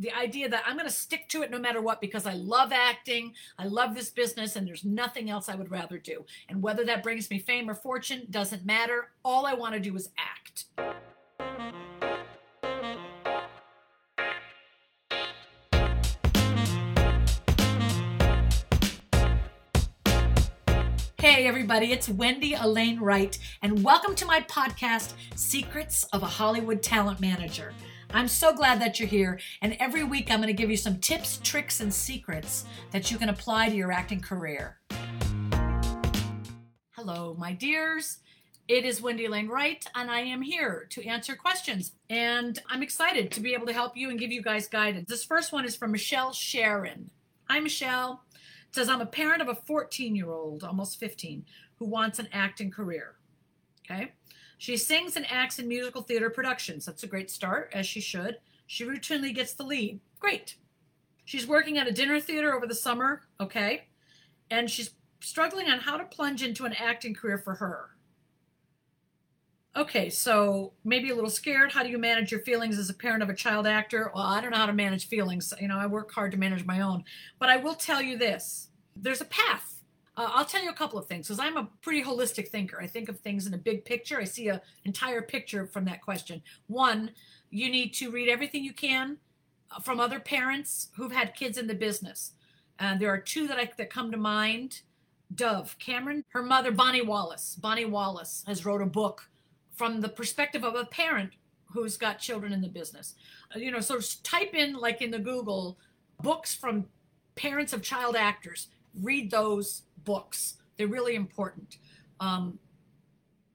The idea that I'm going to stick to it no matter what because I love acting, I love this business, and there's nothing else I would rather do. And whether that brings me fame or fortune doesn't matter. All I want to do is act. Hey everybody, it's Wendy Elaine Wright, and welcome to my podcast, Secrets of a Hollywood Talent Manager. I'm so glad that you're here, and every week I'm going to give you some tips, tricks, and secrets that you can apply to your acting career. Hello, my dears. It is Wendy Lane Wright, and I am here to answer questions. And I'm excited to be able to help you and give you guys guidance. This first one is from Michelle Sharon. Hi, Michelle. It says, I'm a parent of a 14-year-old, almost 15, who wants an acting career. Okay. She sings and acts in musical theater productions. That's a great start, as she should. She routinely gets the lead. Great. She's working at a dinner theater over the summer. Okay. And she's struggling on how to plunge into an acting career for her. Okay, so maybe a little scared. How do you manage your feelings as a parent of a child actor? Well, I don't know how to manage feelings. You know, I work hard to manage my own. But I will tell you this. There's a path. I'll tell you a couple of things because I'm a pretty holistic thinker. I think of things in a big picture. I see an entire picture from that question. One, you need to read everything you can from other parents who've had kids in the business. And there are two that come to mind. Dove Cameron, her mother, Bonnie Wallace. Bonnie Wallace has wrote a book from the perspective of a parent who's got children in the business. You know, so type in, like in the Google, books from parents of child actors. Read those books. They're really important.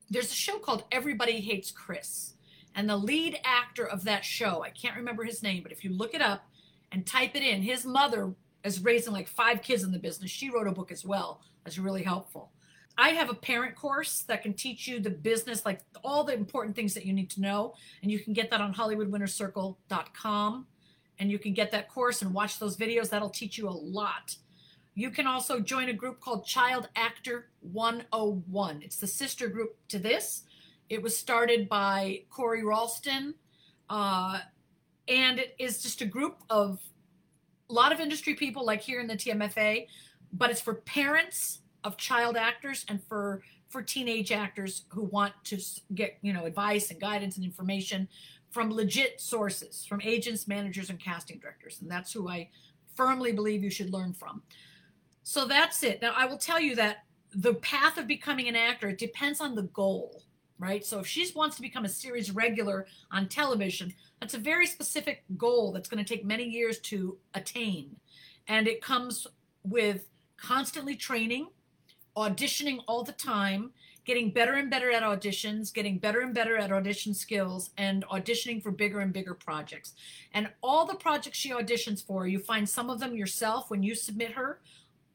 There's a show called Everybody Hates Chris. And the lead actor of that show, I can't remember his name, but if you look it up and type it in, his mother is raising like 5 kids in the business. She wrote a book as well. That's really helpful. I have a parent course that can teach you the business, like all the important things that you need to know. And you can get that on HollywoodWinnerCircle.com. And you can get that course and watch those videos. That'll teach you a lot. You can also join a group called Child Actor 101. It's the sister group to this. It was started by Corey Ralston. And it is just a group of a lot of industry people like here in the TMFA. But it's for parents of child actors and for teenage actors who want to get, you know, advice and guidance and information from legit sources, from agents, managers, and casting directors. And that's who I firmly believe you should learn from. So that's it. Now, I will tell you that the path of becoming an actor, it depends on the goal, right? So if she wants to become a series regular on television, that's a very specific goal that's going to take many years to attain. And it comes with constantly training, auditioning all the time, getting better and better at auditions, getting better and better at audition skills, and auditioning for bigger and bigger projects. And all the projects she auditions for, you find some of them yourself when you submit her.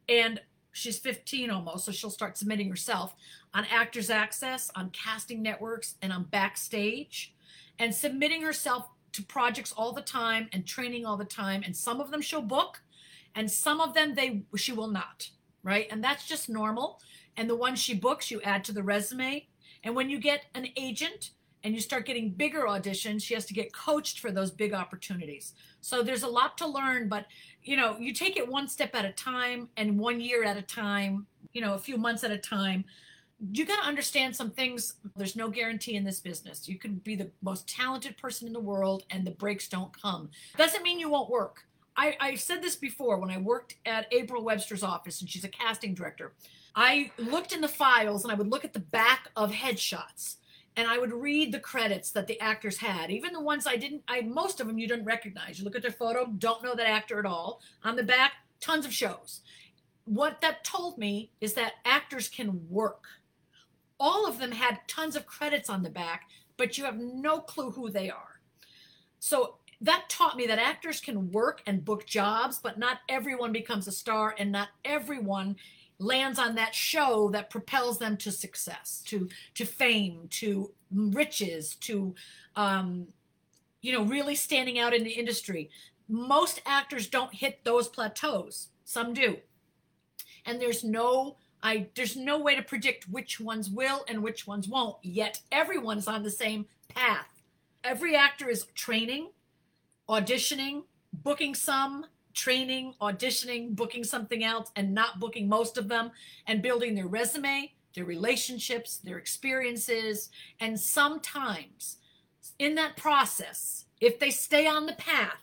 And she's 15 almost, so she'll start submitting herself on Actors Access, on casting networks, and on Backstage, and submitting herself to projects all the time and training all the time. And some of them she'll book, and some of them she will not, right? And that's just normal. And the ones she books, you add to the resume. And when you get an agent and you start getting bigger auditions, she has to get coached for those big opportunities. So there's a lot to learn, but you know, you take it one step at a time and 1 year at a time, you know, a few months at a time. You got to understand some things. There's no guarantee in this business. You could be the most talented person in the world and the breaks don't come. Doesn't mean you won't work. I've said this before when I worked at April Webster's office, and she's a casting director. I looked in the files and I would look at the back of headshots. And I would read the credits that the actors had, even the ones most of them you didn't recognize. You look at their photo, don't know that actor at all. On the back, tons of shows. What that told me is that actors can work. All of them had tons of credits on the back, but you have no clue who they are. So that taught me that actors can work and book jobs, but not everyone becomes a star and not everyone lands on that show that propels them to success, to fame, to riches, to, you know, really standing out in the industry. Most actors don't hit those plateaus. Some do. And there's no way to predict which ones will and which ones won't, yet everyone's on the same path. Every actor is training, auditioning, booking some, training, auditioning, booking something else, and not booking most of them, and building their resume, their relationships, their experiences. And sometimes in that process, if they stay on the path,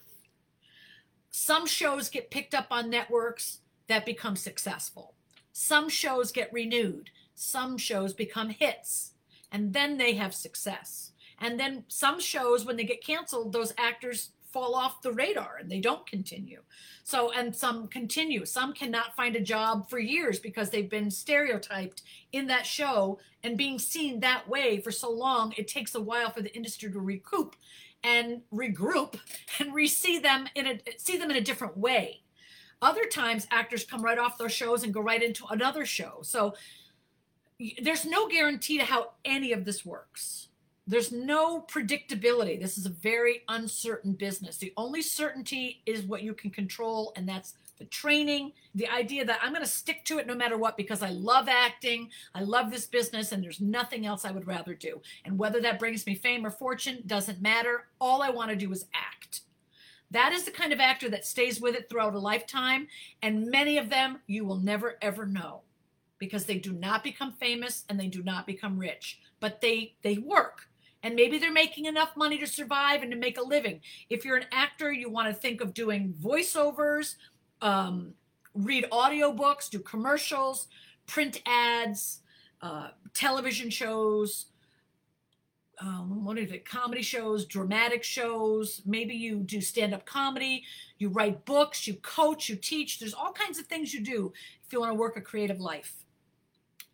some shows get picked up on networks that become successful. Some shows get renewed. Some shows become hits, and then they have success. And then some shows, when they get canceled, those actors fall off the radar and they don't continue. So, and some continue. Some cannot find a job for years because they've been stereotyped in that show and being seen that way for so long, it takes a while for the industry to recoup and regroup and see them in a different way. Other times actors come right off their shows and go right into another show. So there's no guarantee to how any of this works. There's no predictability. This is a very uncertain business. The only certainty is what you can control, and that's the training, the idea that I'm going to stick to it no matter what because I love acting, I love this business, and there's nothing else I would rather do. And whether that brings me fame or fortune doesn't matter. All I want to do is act. That is the kind of actor that stays with it throughout a lifetime, and many of them you will never, ever know because they do not become famous and they do not become rich, but they work. And maybe they're making enough money to survive and to make a living. If you're an actor, you want to think of doing voiceovers, read audiobooks, do commercials, print ads, television shows, comedy shows, dramatic shows. Maybe you do stand-up comedy. You write books, you coach, you teach. There's all kinds of things you do if you want to work a creative life.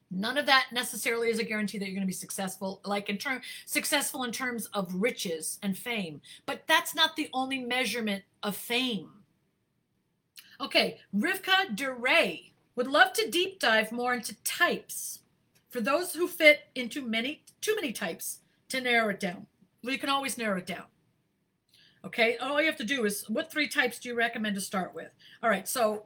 None of that necessarily is a guarantee that you're going to be successful, successful in terms of riches and fame. But that's not the only measurement of fame. Okay, Rivka Duray would love to deep dive more into types for those who fit into too many types to narrow it down. Well, you can always narrow it down. Okay, all you have to do is, what three types do you recommend to start with? All right, so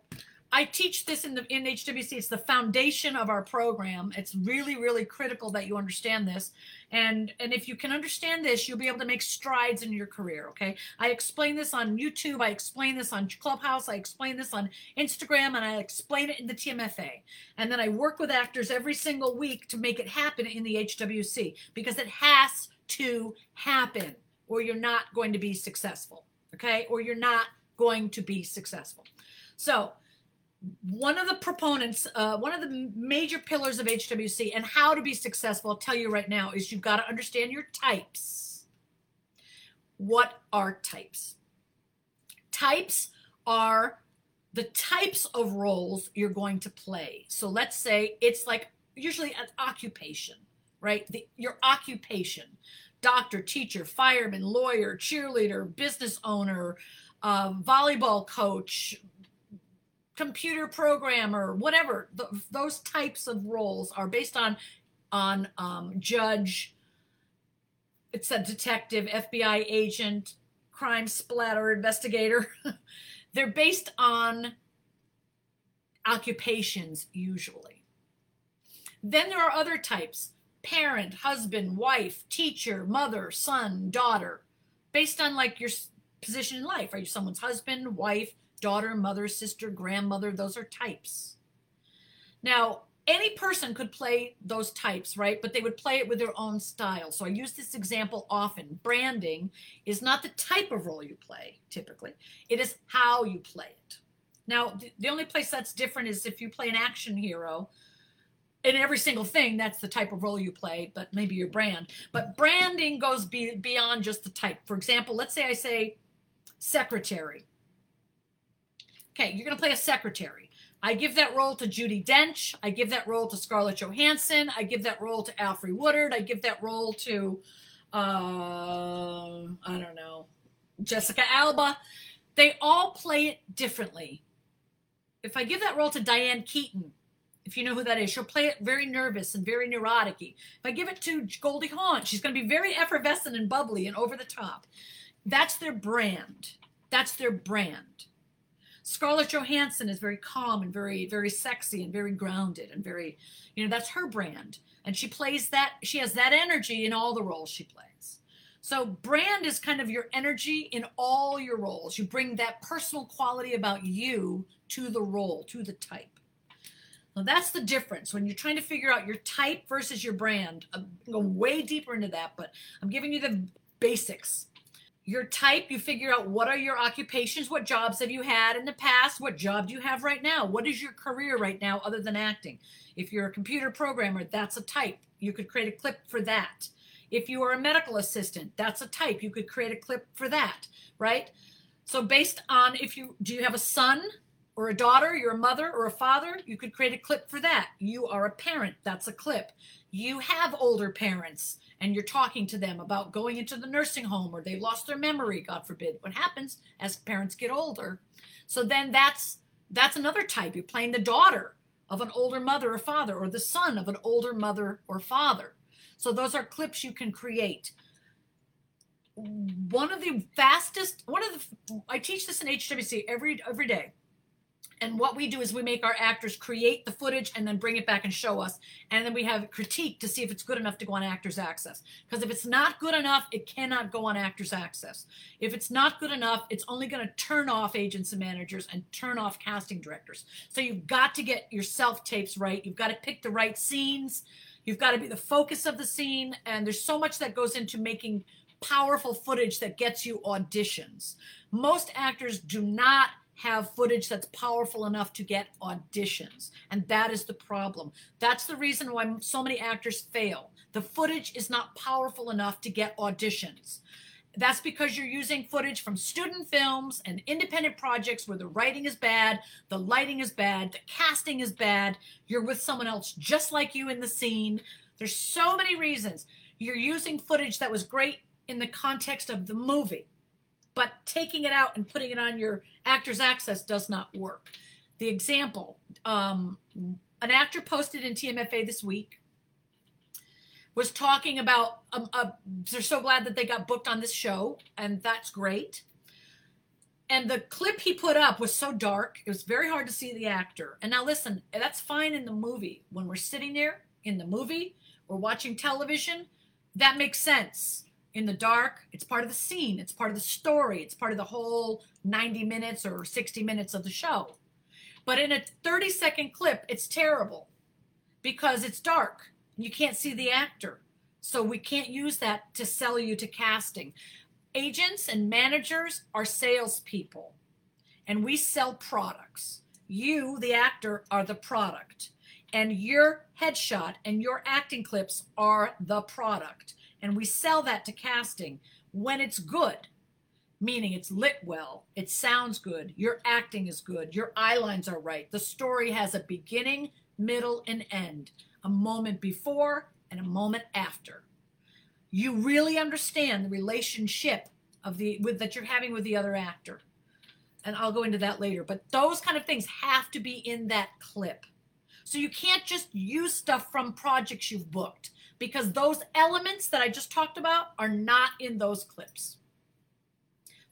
I teach this in HWC. It's the foundation of our program. It's really, really critical that you understand this. And if you can understand this, you'll be able to make strides in your career, okay? I explain this on YouTube. I explain this on Clubhouse. I explain this on Instagram. And I explain it in the TMFA. And then I work with actors every single week to make it happen in the HWC because it has to happen or you're not going to be successful, okay? Or you're not going to be successful. So one of the proponents, one of the major pillars of HWC and how to be successful, I'll tell you right now, is you've got to understand your types. What are types? Types are the types of roles you're going to play. So let's say it's like usually an occupation, right? Your occupation, doctor, teacher, fireman, lawyer, cheerleader, business owner, volleyball coach, computer programmer, whatever. Those types of roles are based on judge, it's a detective, FBI agent, crime splatter, investigator. They're based on occupations usually. Then there are other types, parent, husband, wife, teacher, mother, son, daughter, based on like your position in life. Are you someone's husband, wife, daughter, mother, sister, grandmother? Those are types. Now, any person could play those types, right? But they would play it with their own style. So I use this example often. Branding is not the type of role you play, typically. It is how you play it. Now, the only place that's different is if you play an action hero. In every single thing, that's the type of role you play, but maybe your brand. But branding goes beyond just the type. For example, let's say I say secretary. Okay, you're going to play a secretary. I give that role to Judi Dench. I give that role to Scarlett Johansson. I give that role to Alfre Woodard. I give that role to, Jessica Alba. They all play it differently. If I give that role to Diane Keaton, if you know who that is, she'll play it very nervous and very neurotic-y. If I give it to Goldie Hawn, she's going to be very effervescent and bubbly and over the top. That's their brand. That's their brand. Scarlett Johansson is very calm and very, very sexy and very grounded and very, that's her brand. And she plays that, she has that energy in all the roles she plays. So brand is kind of your energy in all your roles. You bring that personal quality about you to the role, to the type. Now that's the difference when you're trying to figure out your type versus your brand. I'm going way deeper into that, but I'm giving you the basics. Your type, you figure out what are your occupations, what jobs have you had in the past, what job do you have right now, what is your career right now other than acting. If you're a computer programmer, that's a type. You could create a clip for that. If you are a medical assistant, that's a type. You could create a clip for that, right? So based on if you, do you have a son or a daughter, you're a mother or a father, you could create a clip for that. You are a parent, that's a clip. You have older parents and you're talking to them about going into the nursing home or they lost their memory, God forbid, what happens as parents get older. So then that's another type. You're playing the daughter of an older mother or father or the son of an older mother or father. So those are clips you can create. I teach this in HWC every day. And what we do is we make our actors create the footage and then bring it back and show us. And then we have critique to see if it's good enough to go on Actors Access. Because if it's not good enough, it cannot go on Actors Access. If it's not good enough, it's only going to turn off agents and managers and turn off casting directors. So you've got to get your self-tapes right. You've got to pick the right scenes. You've got to be the focus of the scene. And there's so much that goes into making powerful footage that gets you auditions. Most actors do not have footage that's powerful enough to get auditions. And that is the problem. That's the reason why so many actors fail. The footage is not powerful enough to get auditions. That's because you're using footage from student films and independent projects where the writing is bad, the lighting is bad, the casting is bad, you're with someone else just like you in the scene. There's so many reasons. You're using footage that was great in the context of the movie, but taking it out and putting it on your Actors Access does not work. The example, an actor posted in TMFA this week was talking about, they're so glad that they got booked on this show, and that's great. And the clip he put up was so dark, it was very hard to see the actor. And now listen, that's fine in the movie. When we're sitting there in the movie, we're watching television, that makes sense. In the dark, it's part of the scene, it's part of the story, it's part of the whole 90 minutes or 60 minutes of the show. But in a 30-second clip, it's terrible because it's dark. You can't see the actor. So we can't use that to sell you to casting. Agents and managers are salespeople, and we sell products. You, the actor, are the product, and your headshot and your acting clips are the product. And we sell that to casting when it's good, meaning it's lit well, it sounds good, your acting is good, your eye lines are right. The story has a beginning, middle, and end. A moment before and a moment after. You really understand the relationship that you're having with the other actor. And I'll go into that later. But those kind of things have to be in that clip. So you can't just use stuff from projects you've booked because those elements that I just talked about are not in those clips.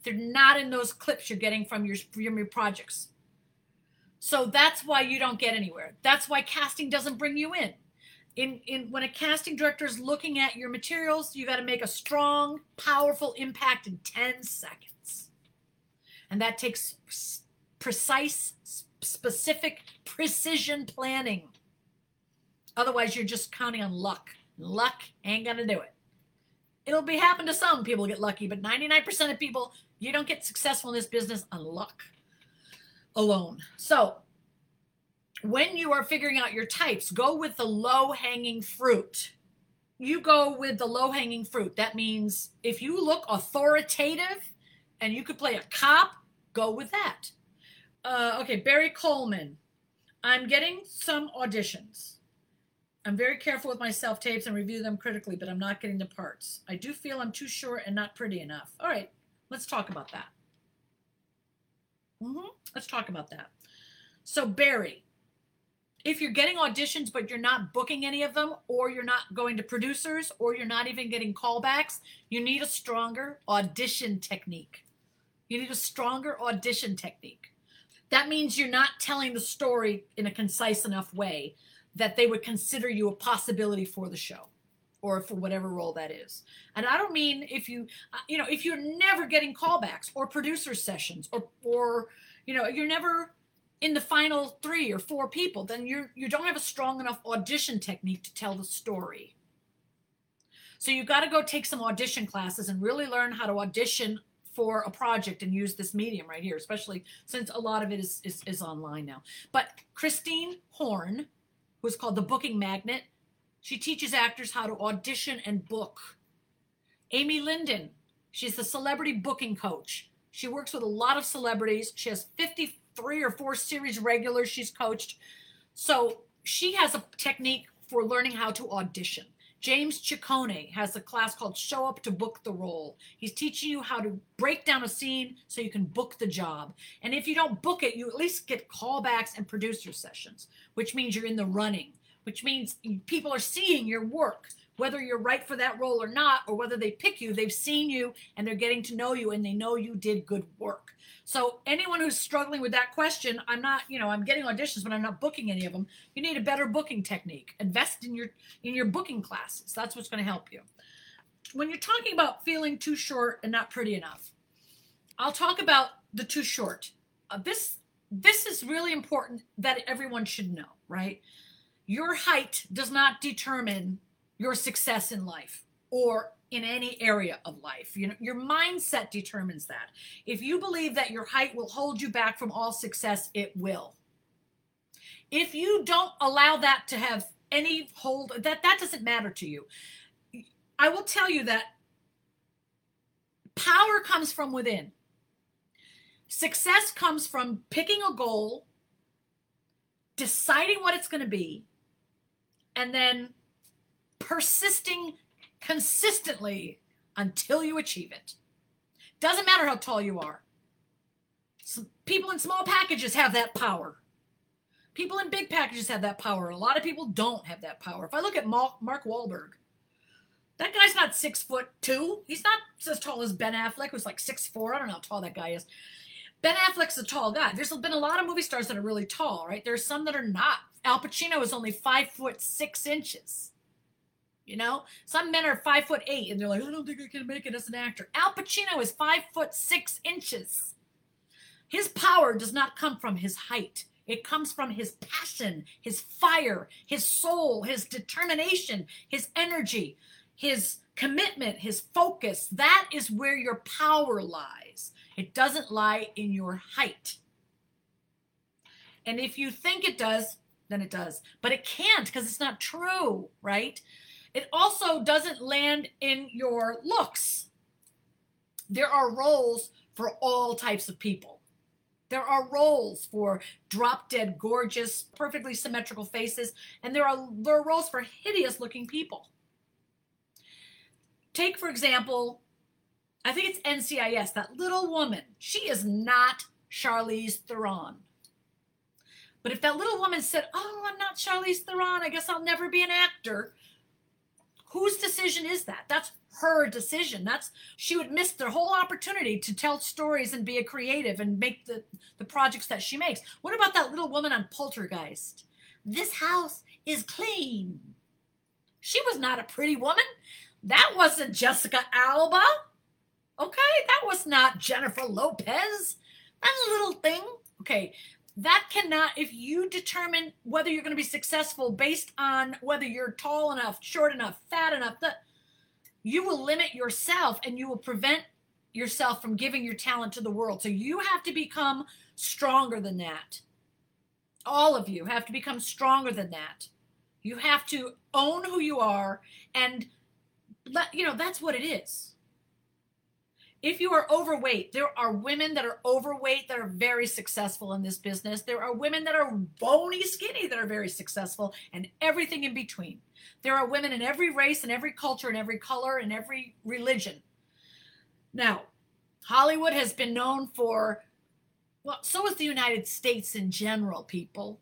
They're not in those clips you're getting from your projects. So that's why you don't get anywhere. That's why casting doesn't bring you in. When a casting director is looking at your materials, you got to make a strong, powerful impact in 10 seconds. And that takes precise, specific precision planning. Otherwise, you're just counting on luck. Luck ain't going to do it. It'll be happen to some people get lucky, but 99% of people, you don't get successful in this business on luck alone. So when you are figuring out your types, go with the low-hanging fruit. You go with the low-hanging fruit. That means if you look authoritative and you could play a cop, go with that. Okay, Barry Coleman. I'm getting some auditions. I'm very careful with my self-tapes and review them critically, but I'm not getting the parts. I do feel I'm too short and not pretty enough. All right, let's talk about that. Mm-hmm. Let's talk about that. So Barry, if you're getting auditions, but you're not booking any of them, or you're not going to producers, or you're not even getting callbacks, you need a stronger audition technique. That means you're not telling the story in a concise enough way that they would consider you a possibility for the show. or for whatever role that is. And I don't mean if you, you know, if you're never getting callbacks or producer sessions or you know, you're never in the final 3 or 4 people, then you don't have a strong enough audition technique to tell the story. So you've got to go take some audition classes and really learn how to audition for a project and use this medium right here, especially since a lot of it is online now. But Christine Horn, who's called The Booking Magnet, she teaches actors how to audition and book. Amy Lyndon, she's the celebrity booking coach. She works with a lot of celebrities. She has 53 or 4 series regulars she's coached. So she has a technique for learning how to audition. James Ciccone has a class called Show Up to Book the Role. He's teaching you how to break down a scene so you can book the job. And if you don't book it, you at least get callbacks and producer sessions, which means you're in the running, which means people are seeing your work, whether you're right for that role or not, or whether they pick you, they've seen you and they're getting to know you and they know you did good work. So anyone who's struggling with that question, I'm not, you know, I'm getting auditions, but I'm not booking any of them. You need a better booking technique. Invest in your booking classes. That's what's going to help you. When you're talking about feeling too short and not pretty enough, I'll talk about the too short. This is really important that everyone should know, right? Your height does not determine your success in life or in any area of life. You know, your mindset determines that. If you believe that your height will hold you back from all success, it will. If you don't allow that to have any hold, that doesn't matter to you. I will tell you that power comes from within. Success comes from picking a goal, deciding what it's going to be, and then persisting consistently until you achieve it. Doesn't matter how tall you are. Some people in small packages have that power. People in big packages have that power. A lot of people don't have that power. If I look at Mark Wahlberg, that guy's not 6'2". He's not as tall as Ben Affleck, who's like 6'4". I don't know how tall that guy is. Ben Affleck's a tall guy. There's been a lot of movie stars that are really tall, right? There's some that are not. Al Pacino is only 5'6". You know, some men are 5'8" and they're like, I don't think I can make it as an actor. Al Pacino is 5'6". His power does not come from his height. It comes from his passion, his fire, his soul, his determination, his energy, his commitment, his focus. That is where your power lies. It doesn't lie in your height. And if you think it does, then it does. But it can't, because it's not true, right? It also doesn't land in your looks. There are roles for all types of people. There are roles for drop-dead, gorgeous, perfectly symmetrical faces, and there are roles for hideous-looking people. Take, for example, I think it's NCIS, that little woman. She is not Charlize Theron. But if that little woman said, oh, I'm not Charlize Theron, I guess I'll never be an actor, whose decision is that? That's her decision. She would miss their whole opportunity to tell stories and be a creative and make the projects that she makes. What about that little woman on Poltergeist? This house is clean. She was not a pretty woman. That wasn't Jessica Alba. Okay, that was not Jennifer Lopez. That's a little thing. Okay, that cannot, if you determine whether you're going to be successful based on whether you're tall enough, short enough, fat enough, you will limit yourself and you will prevent yourself from giving your talent to the world. So you have to become stronger than that. All of you have to become stronger than that. You have to own who you are and, you know, that's what it is. If you are overweight, there are women that are overweight that are very successful in this business. There are women that are bony skinny that are very successful, and everything in between. There are women in every race and every culture and every color and every religion. Now, Hollywood has been known for, well, so is the United States in general, people.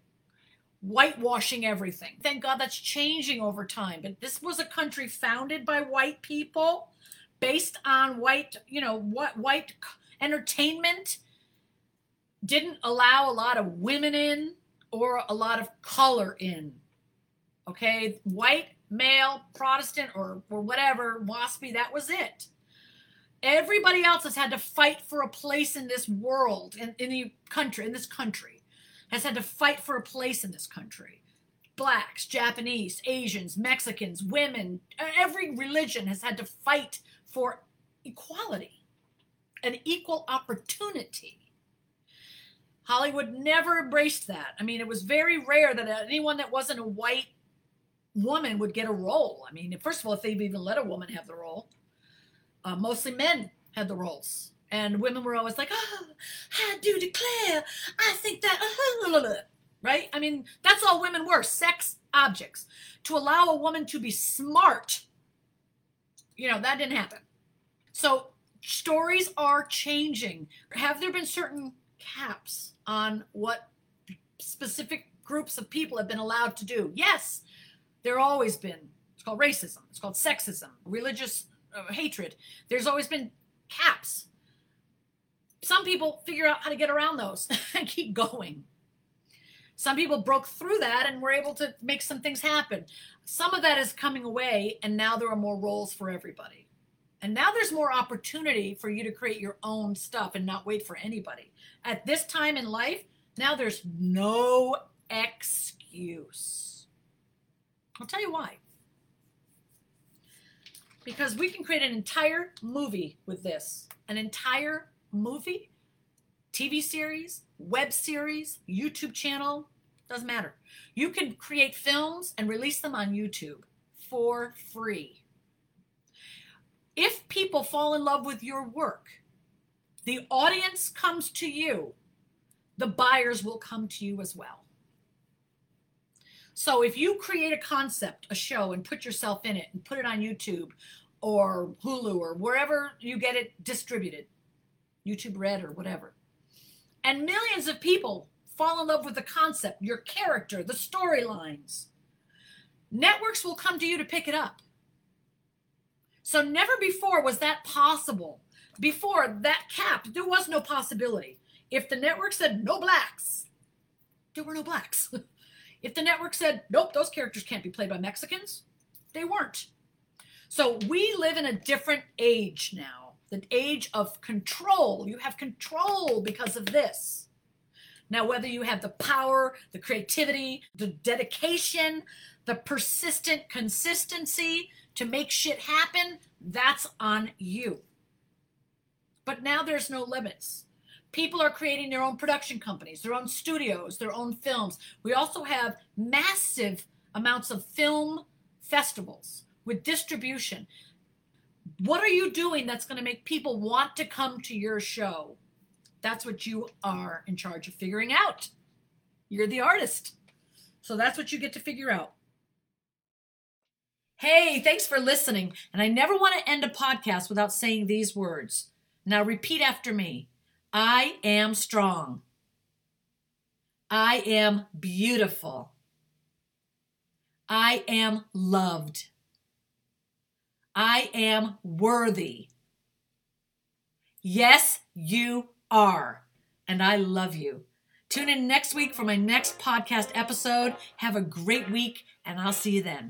Whitewashing everything. Thank God that's changing over time. But this was a country founded by white people, based on white, you know, what white entertainment didn't allow a lot of women in or a lot of color in. Okay, white male, Protestant, or whatever, waspy, that was it. Everybody else has had to fight for a place in this world, in this country, has had to fight for a place in this country. Blacks, Japanese, Asians, Mexicans, women, every religion has had to fight for equality and equal opportunity. Hollywood never embraced that. I mean, it was very rare that anyone that wasn't a white woman would get a role. I mean, first of all, if they've even let a woman have the role, mostly men had the roles. And women were always like, oh, I do declare, I think that, right? I mean, that's all women were, sex objects. To allow a woman to be smart, you know, that didn't happen. So stories are changing. Have there been certain caps on what specific groups of people have been allowed to do? Yes, there always been. It's called racism. It's called sexism, religious hatred. There's always been caps. Some people figure out how to get around those and keep going. Some people broke through that and were able to make some things happen. Some of that is coming away, and now there are more roles for everybody. And now there's more opportunity for you to create your own stuff and not wait for anybody. At this time in life, now there's no excuse. I'll tell you why. Because we can create an entire movie with this, an entire movie, TV series, web series, YouTube channel, doesn't matter. You can create films and release them on YouTube for free. If people fall in love with your work, the audience comes to you, the buyers will come to you as well. So if you create a concept, a show, and put yourself in it and put it on YouTube or Hulu or wherever you get it distributed, YouTube Red or whatever, and millions of people fall in love with the concept, your character, the storylines, networks will come to you to pick it up. So never before was that possible. Before that cap, there was no possibility. If the network said no blacks, there were no blacks. If the network said, nope, those characters can't be played by Mexicans, they weren't. So we live in a different age now. The age of control. You have control because of this. Now, whether you have the power, the creativity, the dedication, the persistent consistency to make shit happen, that's on you. But now there's no limits. People are creating their own production companies, their own studios, their own films. We also have massive amounts of film festivals with distribution. What are you doing that's going to make people want to come to your show? That's what you are in charge of figuring out. You're the artist. So that's what you get to figure out. Hey, thanks for listening. And I never want to end a podcast without saying these words. Now repeat after me. I am strong. I am beautiful. I am loved. I am worthy. Yes, you are. And I love you. Tune in next week for my next podcast episode. Have a great week, and I'll see you then.